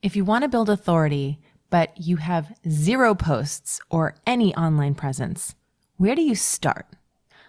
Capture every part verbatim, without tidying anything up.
If you want to build authority, but you have zero posts or any online presence, where do you start?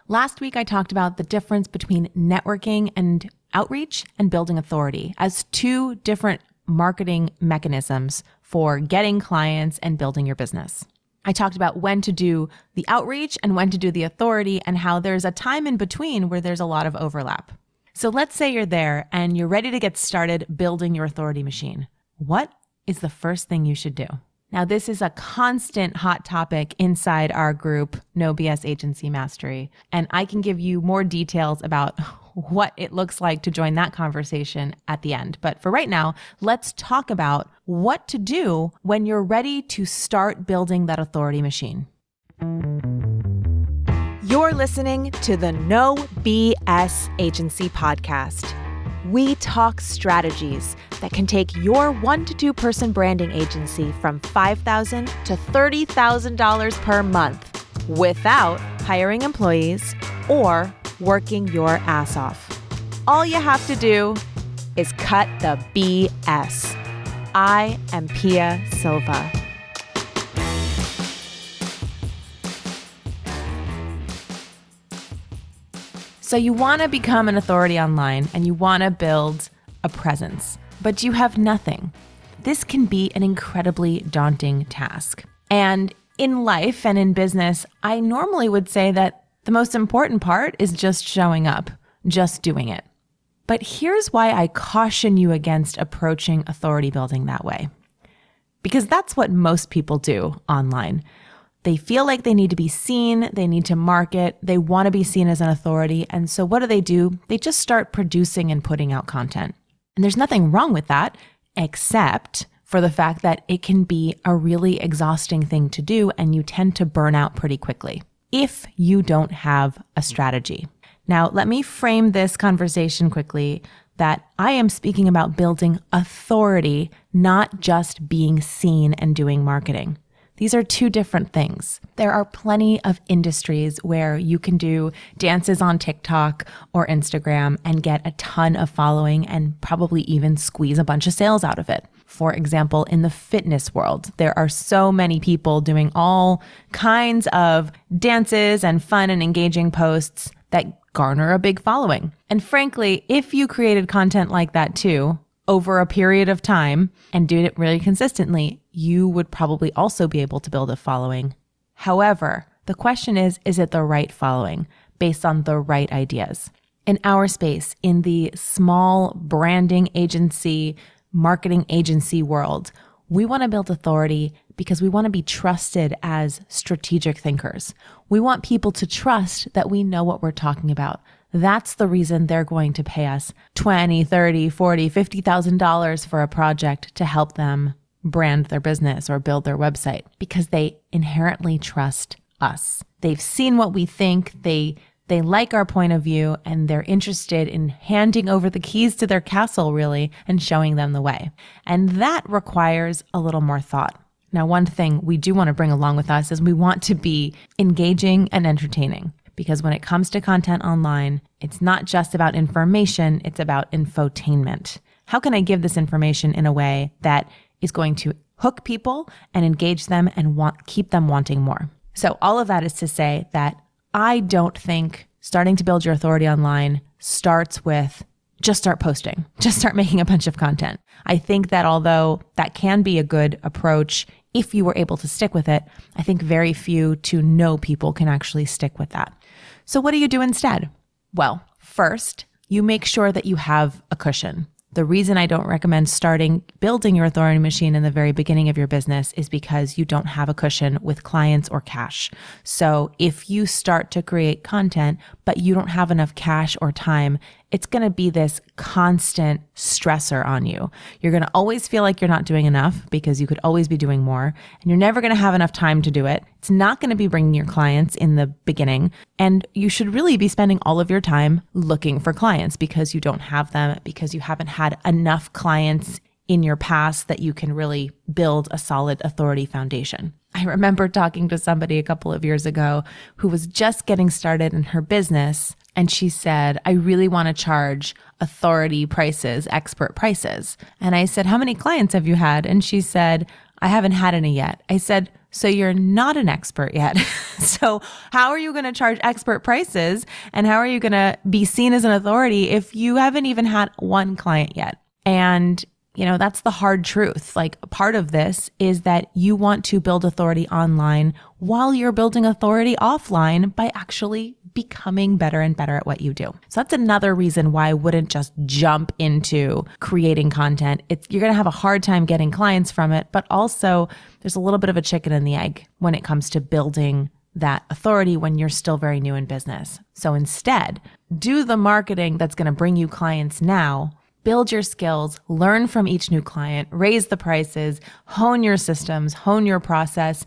Last week, I talked about the difference between networking and outreach and building authority as two different marketing mechanisms for getting clients and building your business. I talked about when to do the outreach and when to do the authority and how there's a time in between where there's a lot of overlap. So let's say you're there and you're ready to get started building your authority machine. What is the first thing you should do? Now, this is a constant hot topic inside our group, No B S Agency Mastery, and I can give you more details about what it looks like to join that conversation at the end. But for right now, let's talk about what to do when you're ready to start building that authority machine. You're listening to the No B S Agency Podcast. We talk strategies that can take your one to two person branding agency from five thousand dollars to thirty thousand dollars per month without hiring employees or working your ass off. All you have to do is cut the B S. I am Pia Silva. So you want to become an authority online and you want to build a presence, but you have nothing. This can be an incredibly daunting task. And in life and in business, I normally would say that the most important part is just showing up, just doing it. But here's why I caution you against approaching authority building that way. Because that's what most people do online. They feel like they need to be seen, they need to market, they want to be seen as an authority, and so what do they do? They just start producing and putting out content. And there's nothing wrong with that, except for the fact that it can be a really exhausting thing to do, and you tend to burn out pretty quickly if you don't have a strategy. Now, let me frame this conversation quickly that I am speaking about building authority, not just being seen and doing marketing. These are two different things. There are plenty of industries where you can do dances on TikTok or Instagram and get a ton of following and probably even squeeze a bunch of sales out of it. For example, in the fitness world, there are so many people doing all kinds of dances and fun and engaging posts that garner a big following. And frankly, if you created content like that too, over a period of time and did it really consistently, you would probably also be able to build a following. However, the question is, is it the right following based on the right ideas? In our space, in the small branding agency, marketing agency world, we want to build authority because we want to be trusted as strategic thinkers. We want people to trust that we know what we're talking about. That's the reason they're going to pay us twenty thousand dollars, thirty thousand dollars, forty thousand dollars, fifty thousand dollars for a project to help them brand their business or build their website, because they inherently trust us. They've seen what we think, they they like our point of view, and they're interested in handing over the keys to their castle, really, and showing them the way. And that requires a little more thought. Now, one thing we do want to bring along with us is we want to be engaging and entertaining. Because when it comes to content online, it's not just about information, it's about infotainment. How can I give this information in a way that is going to hook people and engage them and want, keep them wanting more? So all of that is to say that I don't think starting to build your authority online starts with just start posting, just start making a bunch of content. I think that although that can be a good approach if you were able to stick with it, I think very few to no people can actually stick with that. So what do you do instead? Well, first, you make sure that you have a cushion. The reason I don't recommend starting building your authority machine in the very beginning of your business is because you don't have a cushion with clients or cash. So if you start to create content, but you don't have enough cash or time, it's going to be this constant stressor on you. You're going to always feel like you're not doing enough because you could always be doing more, and you're never going to have enough time to do it. It's not going to be bringing your clients in the beginning, and you should really be spending all of your time looking for clients because you don't have them, because you haven't had enough clients in your past that you can really build a solid authority foundation. I remember talking to somebody a couple of years ago who was just getting started in her business. And she said, I really want to charge authority prices, expert prices. And I said, how many clients have you had? And she said, I haven't had any yet. I said, so you're not an expert yet. So how are you going to charge expert prices? And how are you going to be seen as an authority if you haven't even had one client yet? And you know, that's the hard truth. Like, part of this is that you want to build authority online while you're building authority offline by actually becoming better and better at what you do. So that's another reason why I wouldn't just jump into creating content. It's, you're going to have a hard time getting clients from it, but also there's a little bit of a chicken and the egg when it comes to building that authority when you're still very new in business. So instead, do the marketing that's going to bring you clients now. Build your skills, learn from each new client, raise the prices, hone your systems, hone your process,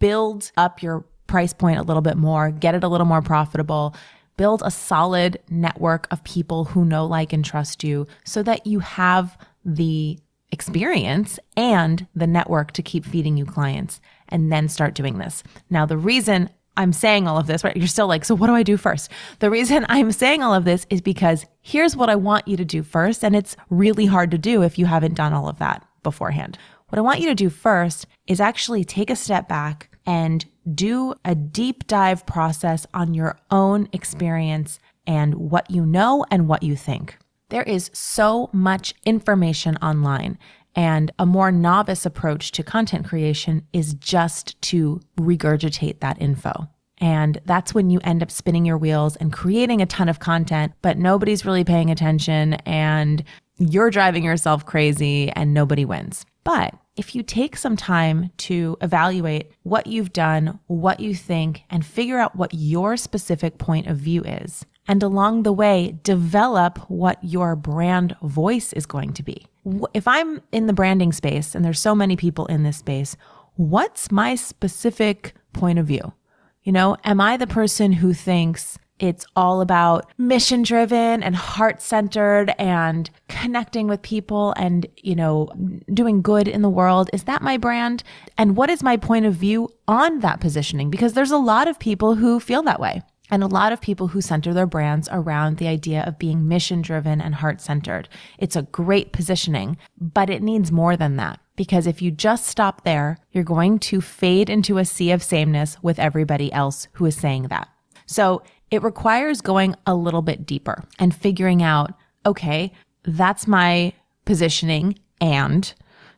build up your price point a little bit more, get it a little more profitable, build a solid network of people who know, like, and trust you so that you have the experience and the network to keep feeding you clients, and then start doing this. Now, the reason I'm saying all of this, right? You're still like, so what do I do first? The reason I'm saying all of this is because here's what I want you to do first. And it's really hard to do if you haven't done all of that beforehand. What I want you to do first is actually take a step back and do a deep dive process on your own experience and what you know and what you think. There is so much information online. And a more novice approach to content creation is just to regurgitate that info. And that's when you end up spinning your wheels and creating a ton of content, but nobody's really paying attention and you're driving yourself crazy and nobody wins. But if you take some time to evaluate what you've done, what you think, and figure out what your specific point of view is, and along the way, develop what your brand voice is going to be. If I'm in the branding space, and there's so many people in this space, what's my specific point of view? You know, am I the person who thinks it's all about mission-driven and heart-centered and connecting with people and, you know, doing good in the world? Is that my brand? And what is my point of view on that positioning? Because there's a lot of people who feel that way. And a lot of people who center their brands around the idea of being mission-driven and heart-centered. It's a great positioning, but it needs more than that. Because if you just stop there, you're going to fade into a sea of sameness with everybody else who is saying that. So it requires going a little bit deeper and figuring out, okay, that's my positioning and...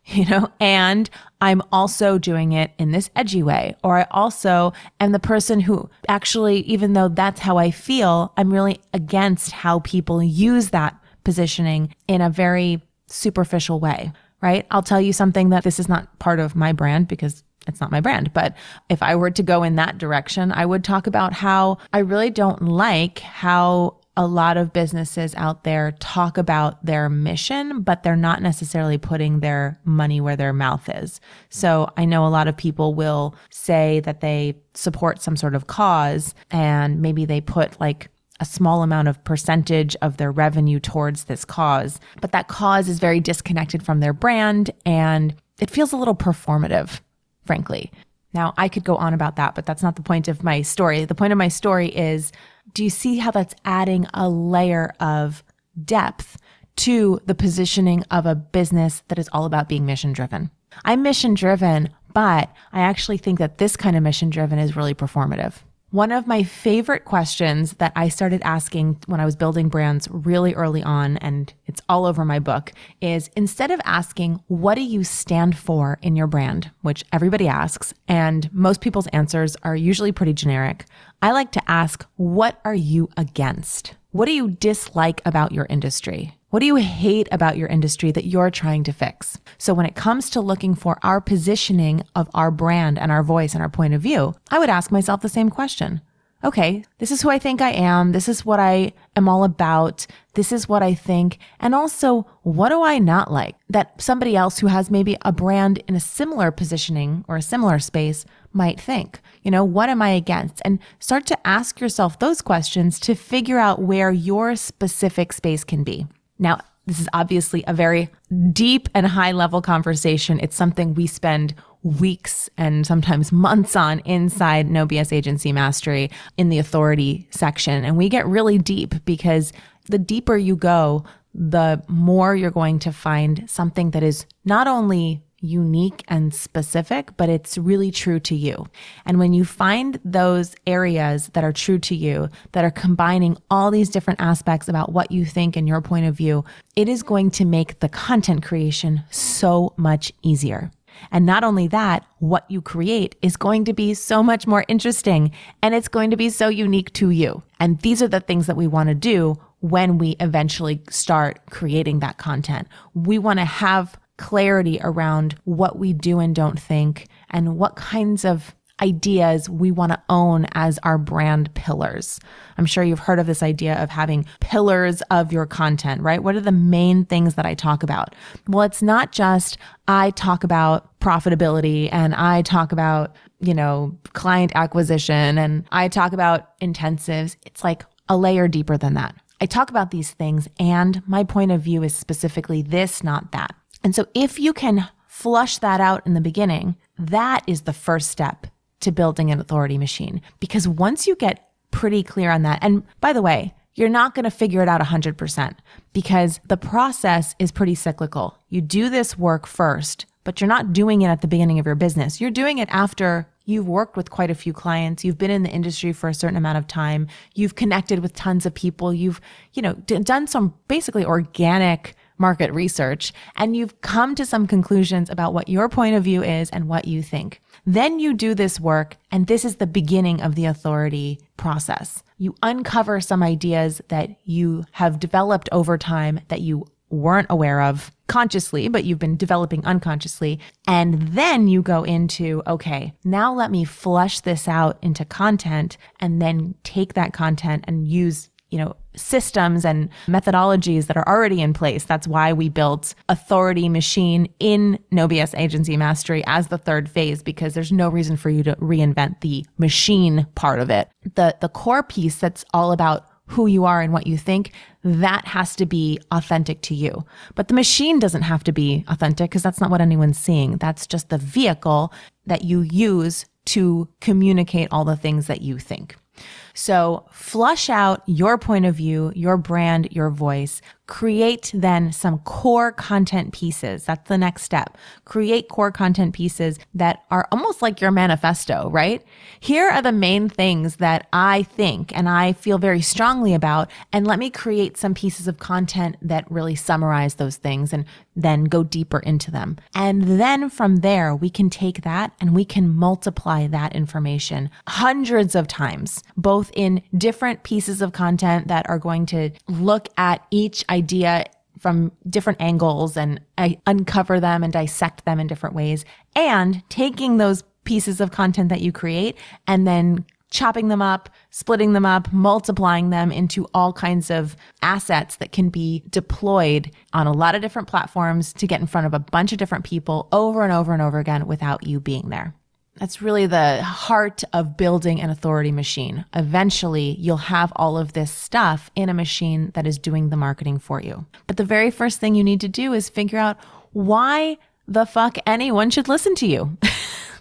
You know, and I'm also doing it in this edgy way, or I also am the person who actually, even though that's how I feel, I'm really against how people use that positioning in a very superficial way, right? I'll tell you something that this is not part of my brand because it's not my brand. But if I were to go in that direction, I would talk about how I really don't like how a lot of businesses out there talk about their mission, but they're not necessarily putting their money where their mouth is. So I know a lot of people will say that they support some sort of cause, and maybe they put like a small amount of percentage of their revenue towards this cause, but that cause is very disconnected from their brand and it feels a little performative, frankly. Now, I could go on about that, but that's not the point of my story. The point of my story is, do you see how that's adding a layer of depth to the positioning of a business that is all about being mission-driven? I'm mission-driven, but I actually think that this kind of mission-driven is really performative. One of my favorite questions that I started asking when I was building brands really early on, and it's all over my book, is instead of asking, what do you stand for in your brand, which everybody asks, and most people's answers are usually pretty generic, I like to ask, what are you against? What do you dislike about your industry? What do you hate about your industry that you're trying to fix? So when it comes to looking for our positioning of our brand and our voice and our point of view, I would ask myself the same question. Okay, this is who I think I am. This is what I am all about. This is what I think. And also, what do I not like that somebody else who has maybe a brand in a similar positioning or a similar space might think? You know, what am I against? And start to ask yourself those questions to figure out where your specific space can be. Now, this is obviously a very deep and high-level conversation. It's something we spend weeks and sometimes months on inside No B S Agency Mastery in the authority section. And we get really deep, because the deeper you go, the more you're going to find something that is not only unique and specific, but it's really true to you. And when you find those areas that are true to you, that are combining all these different aspects about what you think and your point of view, it is going to make the content creation so much easier. And not only that, what you create is going to be so much more interesting, and it's going to be so unique to you. And these are the things that we want to do when we eventually start creating that content. We want to have clarity around what we do and don't think, and what kinds of ideas we want to own as our brand pillars. I'm sure you've heard of this idea of having pillars of your content, right? What are the main things that I talk about? Well, it's not just I talk about profitability and I talk about, you know, client acquisition and I talk about intensives. It's like a layer deeper than that. I talk about these things, and my point of view is specifically this, not that. And so if you can flush that out in the beginning, that is the first step to building an authority machine. Because once you get pretty clear on that, and by the way, you're not going to figure it out one hundred percent, because the process is pretty cyclical. You do this work first, but you're not doing it at the beginning of your business. You're doing it after you've worked with quite a few clients. You've been in the industry for a certain amount of time. You've connected with tons of people. You've, you know, d- done some basically organic market research, and you've come to some conclusions about what your point of view is and what you think. Then you do this work, and this is the beginning of the authority process. You uncover some ideas that you have developed over time that you weren't aware of consciously, but you've been developing unconsciously. And then you go into, okay, now let me flesh this out into content, and then take that content and use, you know, systems and methodologies that are already in place. That's why we built Authority Machine in No B S Agency Mastery as the third phase, because there's no reason for you to reinvent the machine part of it. The, the core piece that's all about who you are and what you think, that has to be authentic to you. But the machine doesn't have to be authentic, because that's not what anyone's seeing. That's just the vehicle that you use to communicate all the things that you think. So flush out your point of view, your brand, your voice. Create then some core content pieces. That's the next step. Create core content pieces that are almost like your manifesto, right? Here are the main things that I think and I feel very strongly about, and let me create some pieces of content that really summarize those things and then go deeper into them. And then from there, we can take that and we can multiply that information hundreds of times, both in different pieces of content that are going to look at each idea from different angles and I uncover them and dissect them in different ways, and taking those pieces of content that you create and then chopping them up, splitting them up, multiplying them into all kinds of assets that can be deployed on a lot of different platforms to get in front of a bunch of different people over and over and over again without you being there. That's really the heart of building an authority machine. Eventually, you'll have all of this stuff in a machine that is doing the marketing for you. But the very first thing you need to do is figure out why the fuck anyone should listen to you.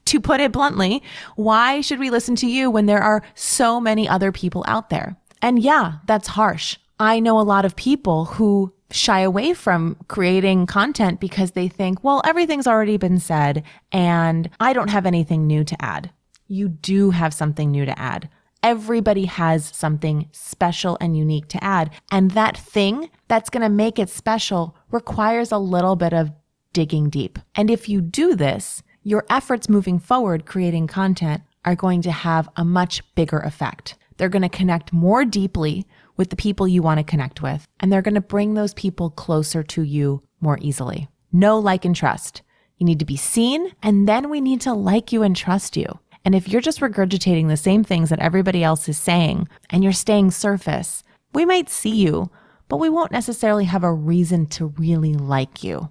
To put it bluntly, why should we listen to you when there are so many other people out there? And yeah, that's harsh. I know a lot of people who shy away from creating content because they think, well, everything's already been said and I don't have anything new to add. You do have something new to add. Everybody has something special and unique to add. And that thing that's going to make it special requires a little bit of digging deep. And if you do this, your efforts moving forward creating content are going to have a much bigger effect. They're going to connect more deeply with the people you want to connect with, and they're going to bring those people closer to you more easily. Know, like, and trust. You need to be seen, and then we need to like you and trust you. And if you're just regurgitating the same things that everybody else is saying, and you're staying surface, we might see you, but we won't necessarily have a reason to really like you.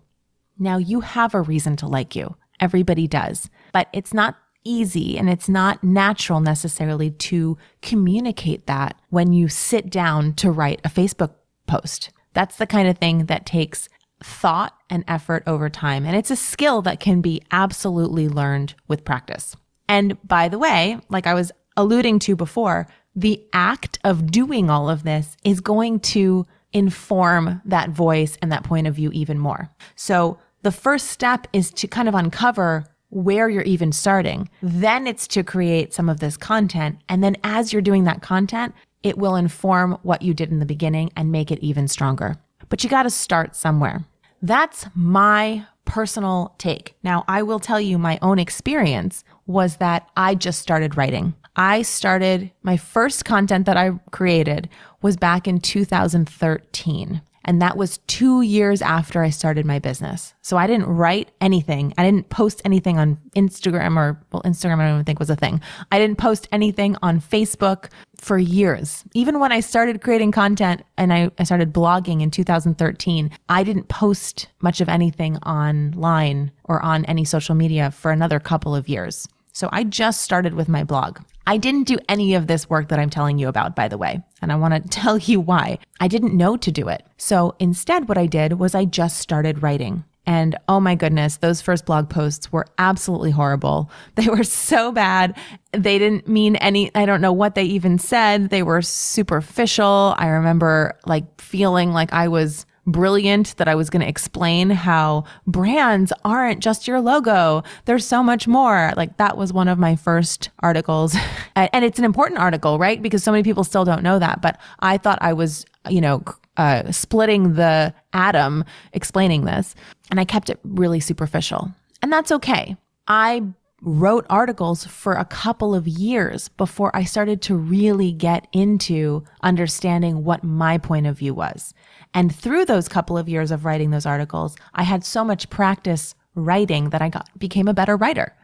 Now, you have a reason to like you. Everybody does, but it's not easy and it's not natural necessarily to communicate that when you sit down to write a Facebook post. That's the kind of thing that takes thought and effort over time. And it's a skill that can be absolutely learned with practice. And by the way, like I was alluding to before, the act of doing all of this is going to inform that voice and that point of view even more. So the first step is to kind of uncover where you're even starting. Then it's to create some of this content. And then as you're doing that content, it will inform what you did in the beginning and make it even stronger. But you got to start somewhere. That's my personal take. Now, I will tell you my own experience was that I just started writing. I started, my first content that I created was back in two thousand thirteen. And that was two years after I started my business. So I didn't write anything. I didn't post anything on Instagram or, well, Instagram I don't even think was a thing. I didn't post anything on Facebook for years. Even when I started creating content and I, I started blogging in two thousand thirteen, I didn't post much of anything online or on any social media for another couple of years. So I just started with my blog. I didn't do any of this work that I'm telling you about, by the way, and I want to tell you why. I didn't know to do it. So instead, what I did was I just started writing. And oh my goodness, those first blog posts were absolutely horrible. They were so bad. They didn't mean any, I don't know what they even said. They were superficial. I remember like feeling like I was brilliant, that I was going to explain how brands aren't just your logo. There's so much more. Like that was one of my first articles. And it's an important article, right? Because so many people still don't know that. But I thought I was, you know, uh, splitting the atom explaining this. And I kept it really superficial. And that's okay. I wrote articles for a couple of years before I started to really get into understanding what my point of view was. And through those couple of years of writing those articles, I had so much practice writing that I got, became a better writer.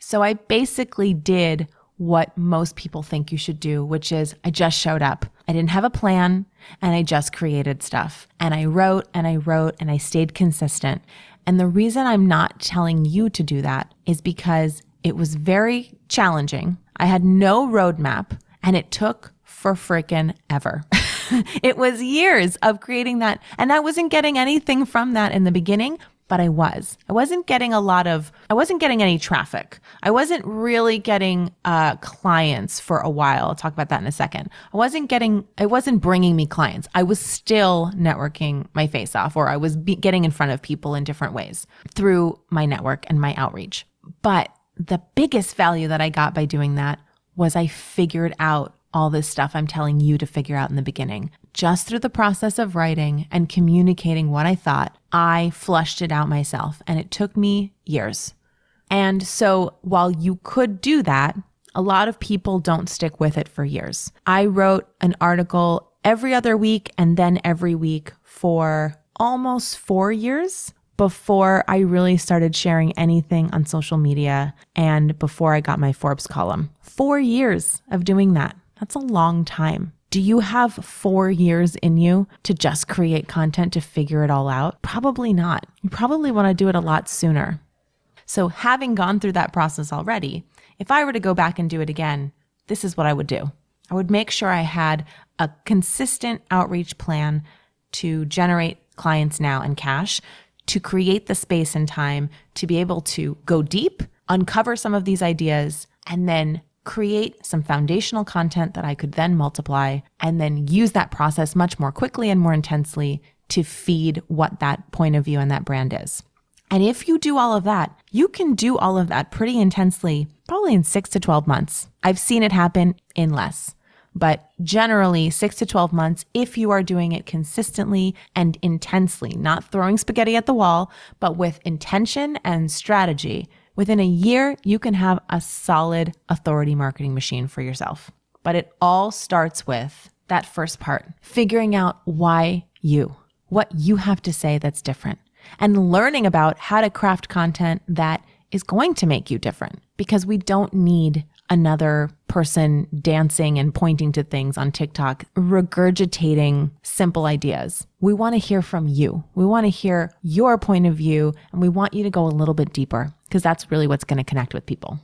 So I basically did what most people think you should do, which is I just showed up. I didn't have a plan and I just created stuff. And I wrote and I wrote and I stayed consistent. And the reason I'm not telling you to do that is because it was very challenging. I had no roadmap and it took for freaking ever. It was years of creating that. And I wasn't getting anything from that in the beginning, but I was. I wasn't getting a lot of, I wasn't getting any traffic. I wasn't really getting uh, clients for a while. I'll talk about that in a second. I wasn't getting, I wasn't bringing me clients. I was still networking my face off, or I was be- getting in front of people in different ways through my network and my outreach. But the biggest value that I got by doing that was I figured out all this stuff I'm telling you to figure out in the beginning. Just through the process of writing and communicating what I thought, I flushed it out myself, and it took me years. And so while you could do that, a lot of people don't stick with it for years. I wrote an article every other week and then every week for almost four years before I really started sharing anything on social media and before I got my Forbes column. Four years of doing that. That's a long time. Do you have four years in you to just create content to figure it all out? Probably not. You probably want to do it a lot sooner. So having gone through that process already, if I were to go back and do it again, this is what I would do. I would make sure I had a consistent outreach plan to generate clients now and cash, to create the space and time to be able to go deep, uncover some of these ideas, and then create some foundational content that I could then multiply and then use that process much more quickly and more intensely to feed what that point of view and that brand is. And if you do all of that, you can do all of that pretty intensely, probably in six to twelve months. I've seen it happen in less, but generally six to twelve months, if you are doing it consistently and intensely, not throwing spaghetti at the wall, but with intention and strategy, within a year, you can have a solid authority marketing machine for yourself. But it all starts with that first part, figuring out why you, what you have to say that's different, and learning about how to craft content that is going to make you different, because we don't need another person dancing and pointing to things on TikTok, regurgitating simple ideas. We want to hear from you. We want to hear your point of view, and we want you to go a little bit deeper, because that's really what's going to connect with people.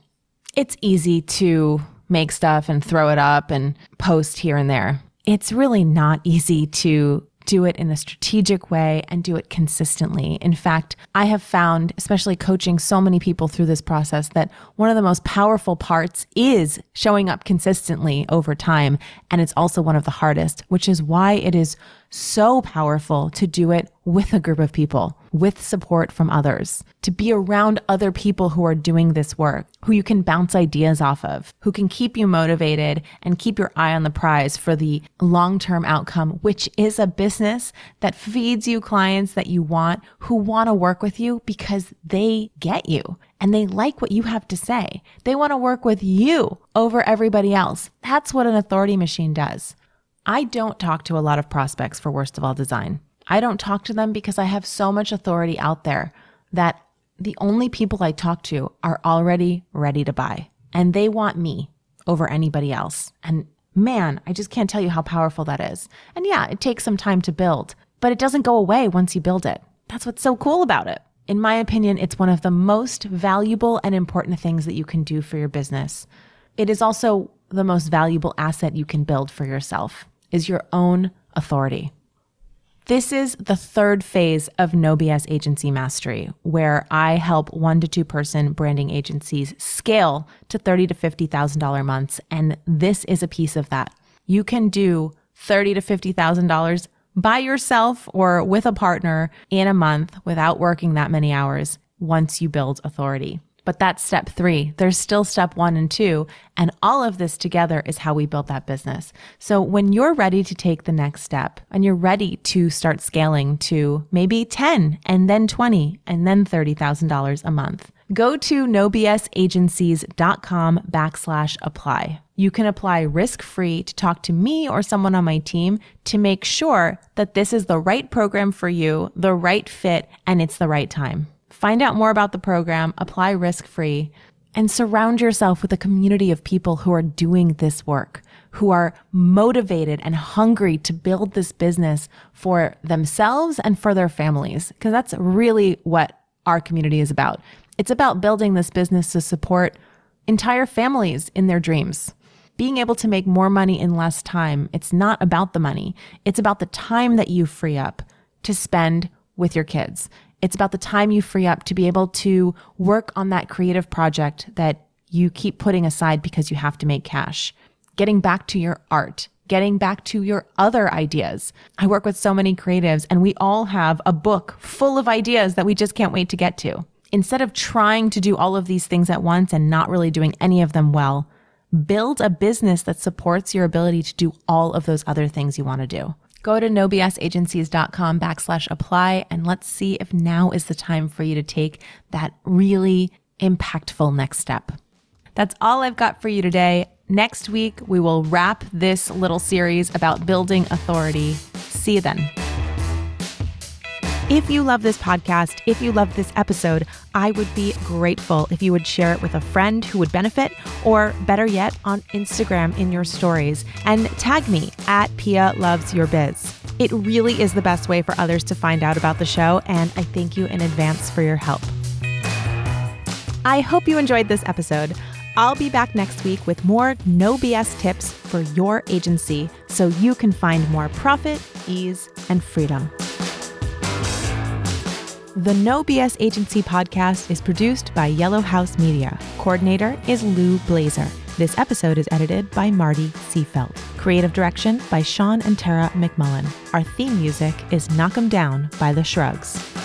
It's easy to make stuff and throw it up and post here and there. It's really not easy to do it in a strategic way and do it consistently. In fact, I have found, especially coaching so many people through this process, that one of the most powerful parts is showing up consistently over time. And it's also one of the hardest, which is why it is so powerful to do it with a group of people, with support from others, to be around other people who are doing this work, who you can bounce ideas off of, who can keep you motivated and keep your eye on the prize for the long-term outcome, which is a business that feeds you clients that you want, who want to work with you because they get you and they like what you have to say. They want to work with you over everybody else. That's what an authority machine does. I don't talk to a lot of prospects for Worst of All Design. I don't talk to them because I have so much authority out there that the only people I talk to are already ready to buy, and they want me over anybody else. And man, I just can't tell you how powerful that is. And yeah, it takes some time to build, but it doesn't go away once you build it. That's what's so cool about it. In my opinion, it's one of the most valuable and important things that you can do for your business. It is also the most valuable asset you can build for yourself, is your own authority. This is the third phase of No B S Agency Mastery, where I help one to two person branding agencies scale to thirty thousand to fifty thousand dollars months. And this is a piece of that. You can do thirty thousand to fifty thousand dollars by yourself or with a partner in a month without working that many hours once you build authority. But that's step three. There's still step one and two, and all of this together is how we build that business. So when you're ready to take the next step and you're ready to start scaling to maybe ten and then twenty and then thirty thousand dollars a month, go to nobsagencies.com backslash apply. You can apply risk-free to talk to me or someone on my team to make sure that this is the right program for you, the right fit, and it's the right time. Find out more about the program, apply risk-free, and surround yourself with a community of people who are doing this work, who are motivated and hungry to build this business for themselves and for their families, because that's really what our community is about. It's about building this business to support entire families in their dreams. Being able to make more money in less time, it's not about the money. It's about the time that you free up to spend with your kids. It's about the time you free up to be able to work on that creative project that you keep putting aside because you have to make cash. Getting back to your art, getting back to your other ideas. I work with so many creatives, and we all have a book full of ideas that we just can't wait to get to. Instead of trying to do all of these things at once and not really doing any of them well, build a business that supports your ability to do all of those other things you want to do. Go to nobsagencies.com backslash apply, and let's see if now is the time for you to take that really impactful next step. That's all I've got for you today. Next week, we will wrap this little series about building authority. See you then. If you love this podcast, if you love this episode, I would be grateful if you would share it with a friend who would benefit, or better yet, on Instagram in your stories, and tag me at Pia Loves Your Biz. It really is the best way for others to find out about the show, and I thank you in advance for your help. I hope you enjoyed this episode. I'll be back next week with more No B S tips for your agency so you can find more profit, ease, and freedom. The No B S Agency Podcast is produced by Yellow House Media. Coordinator is Lou Blazer. This episode is edited by Marty Seafelt. Creative direction by Sean and Tara McMullen. Our theme music is Knock 'Em Down by The Shrugs.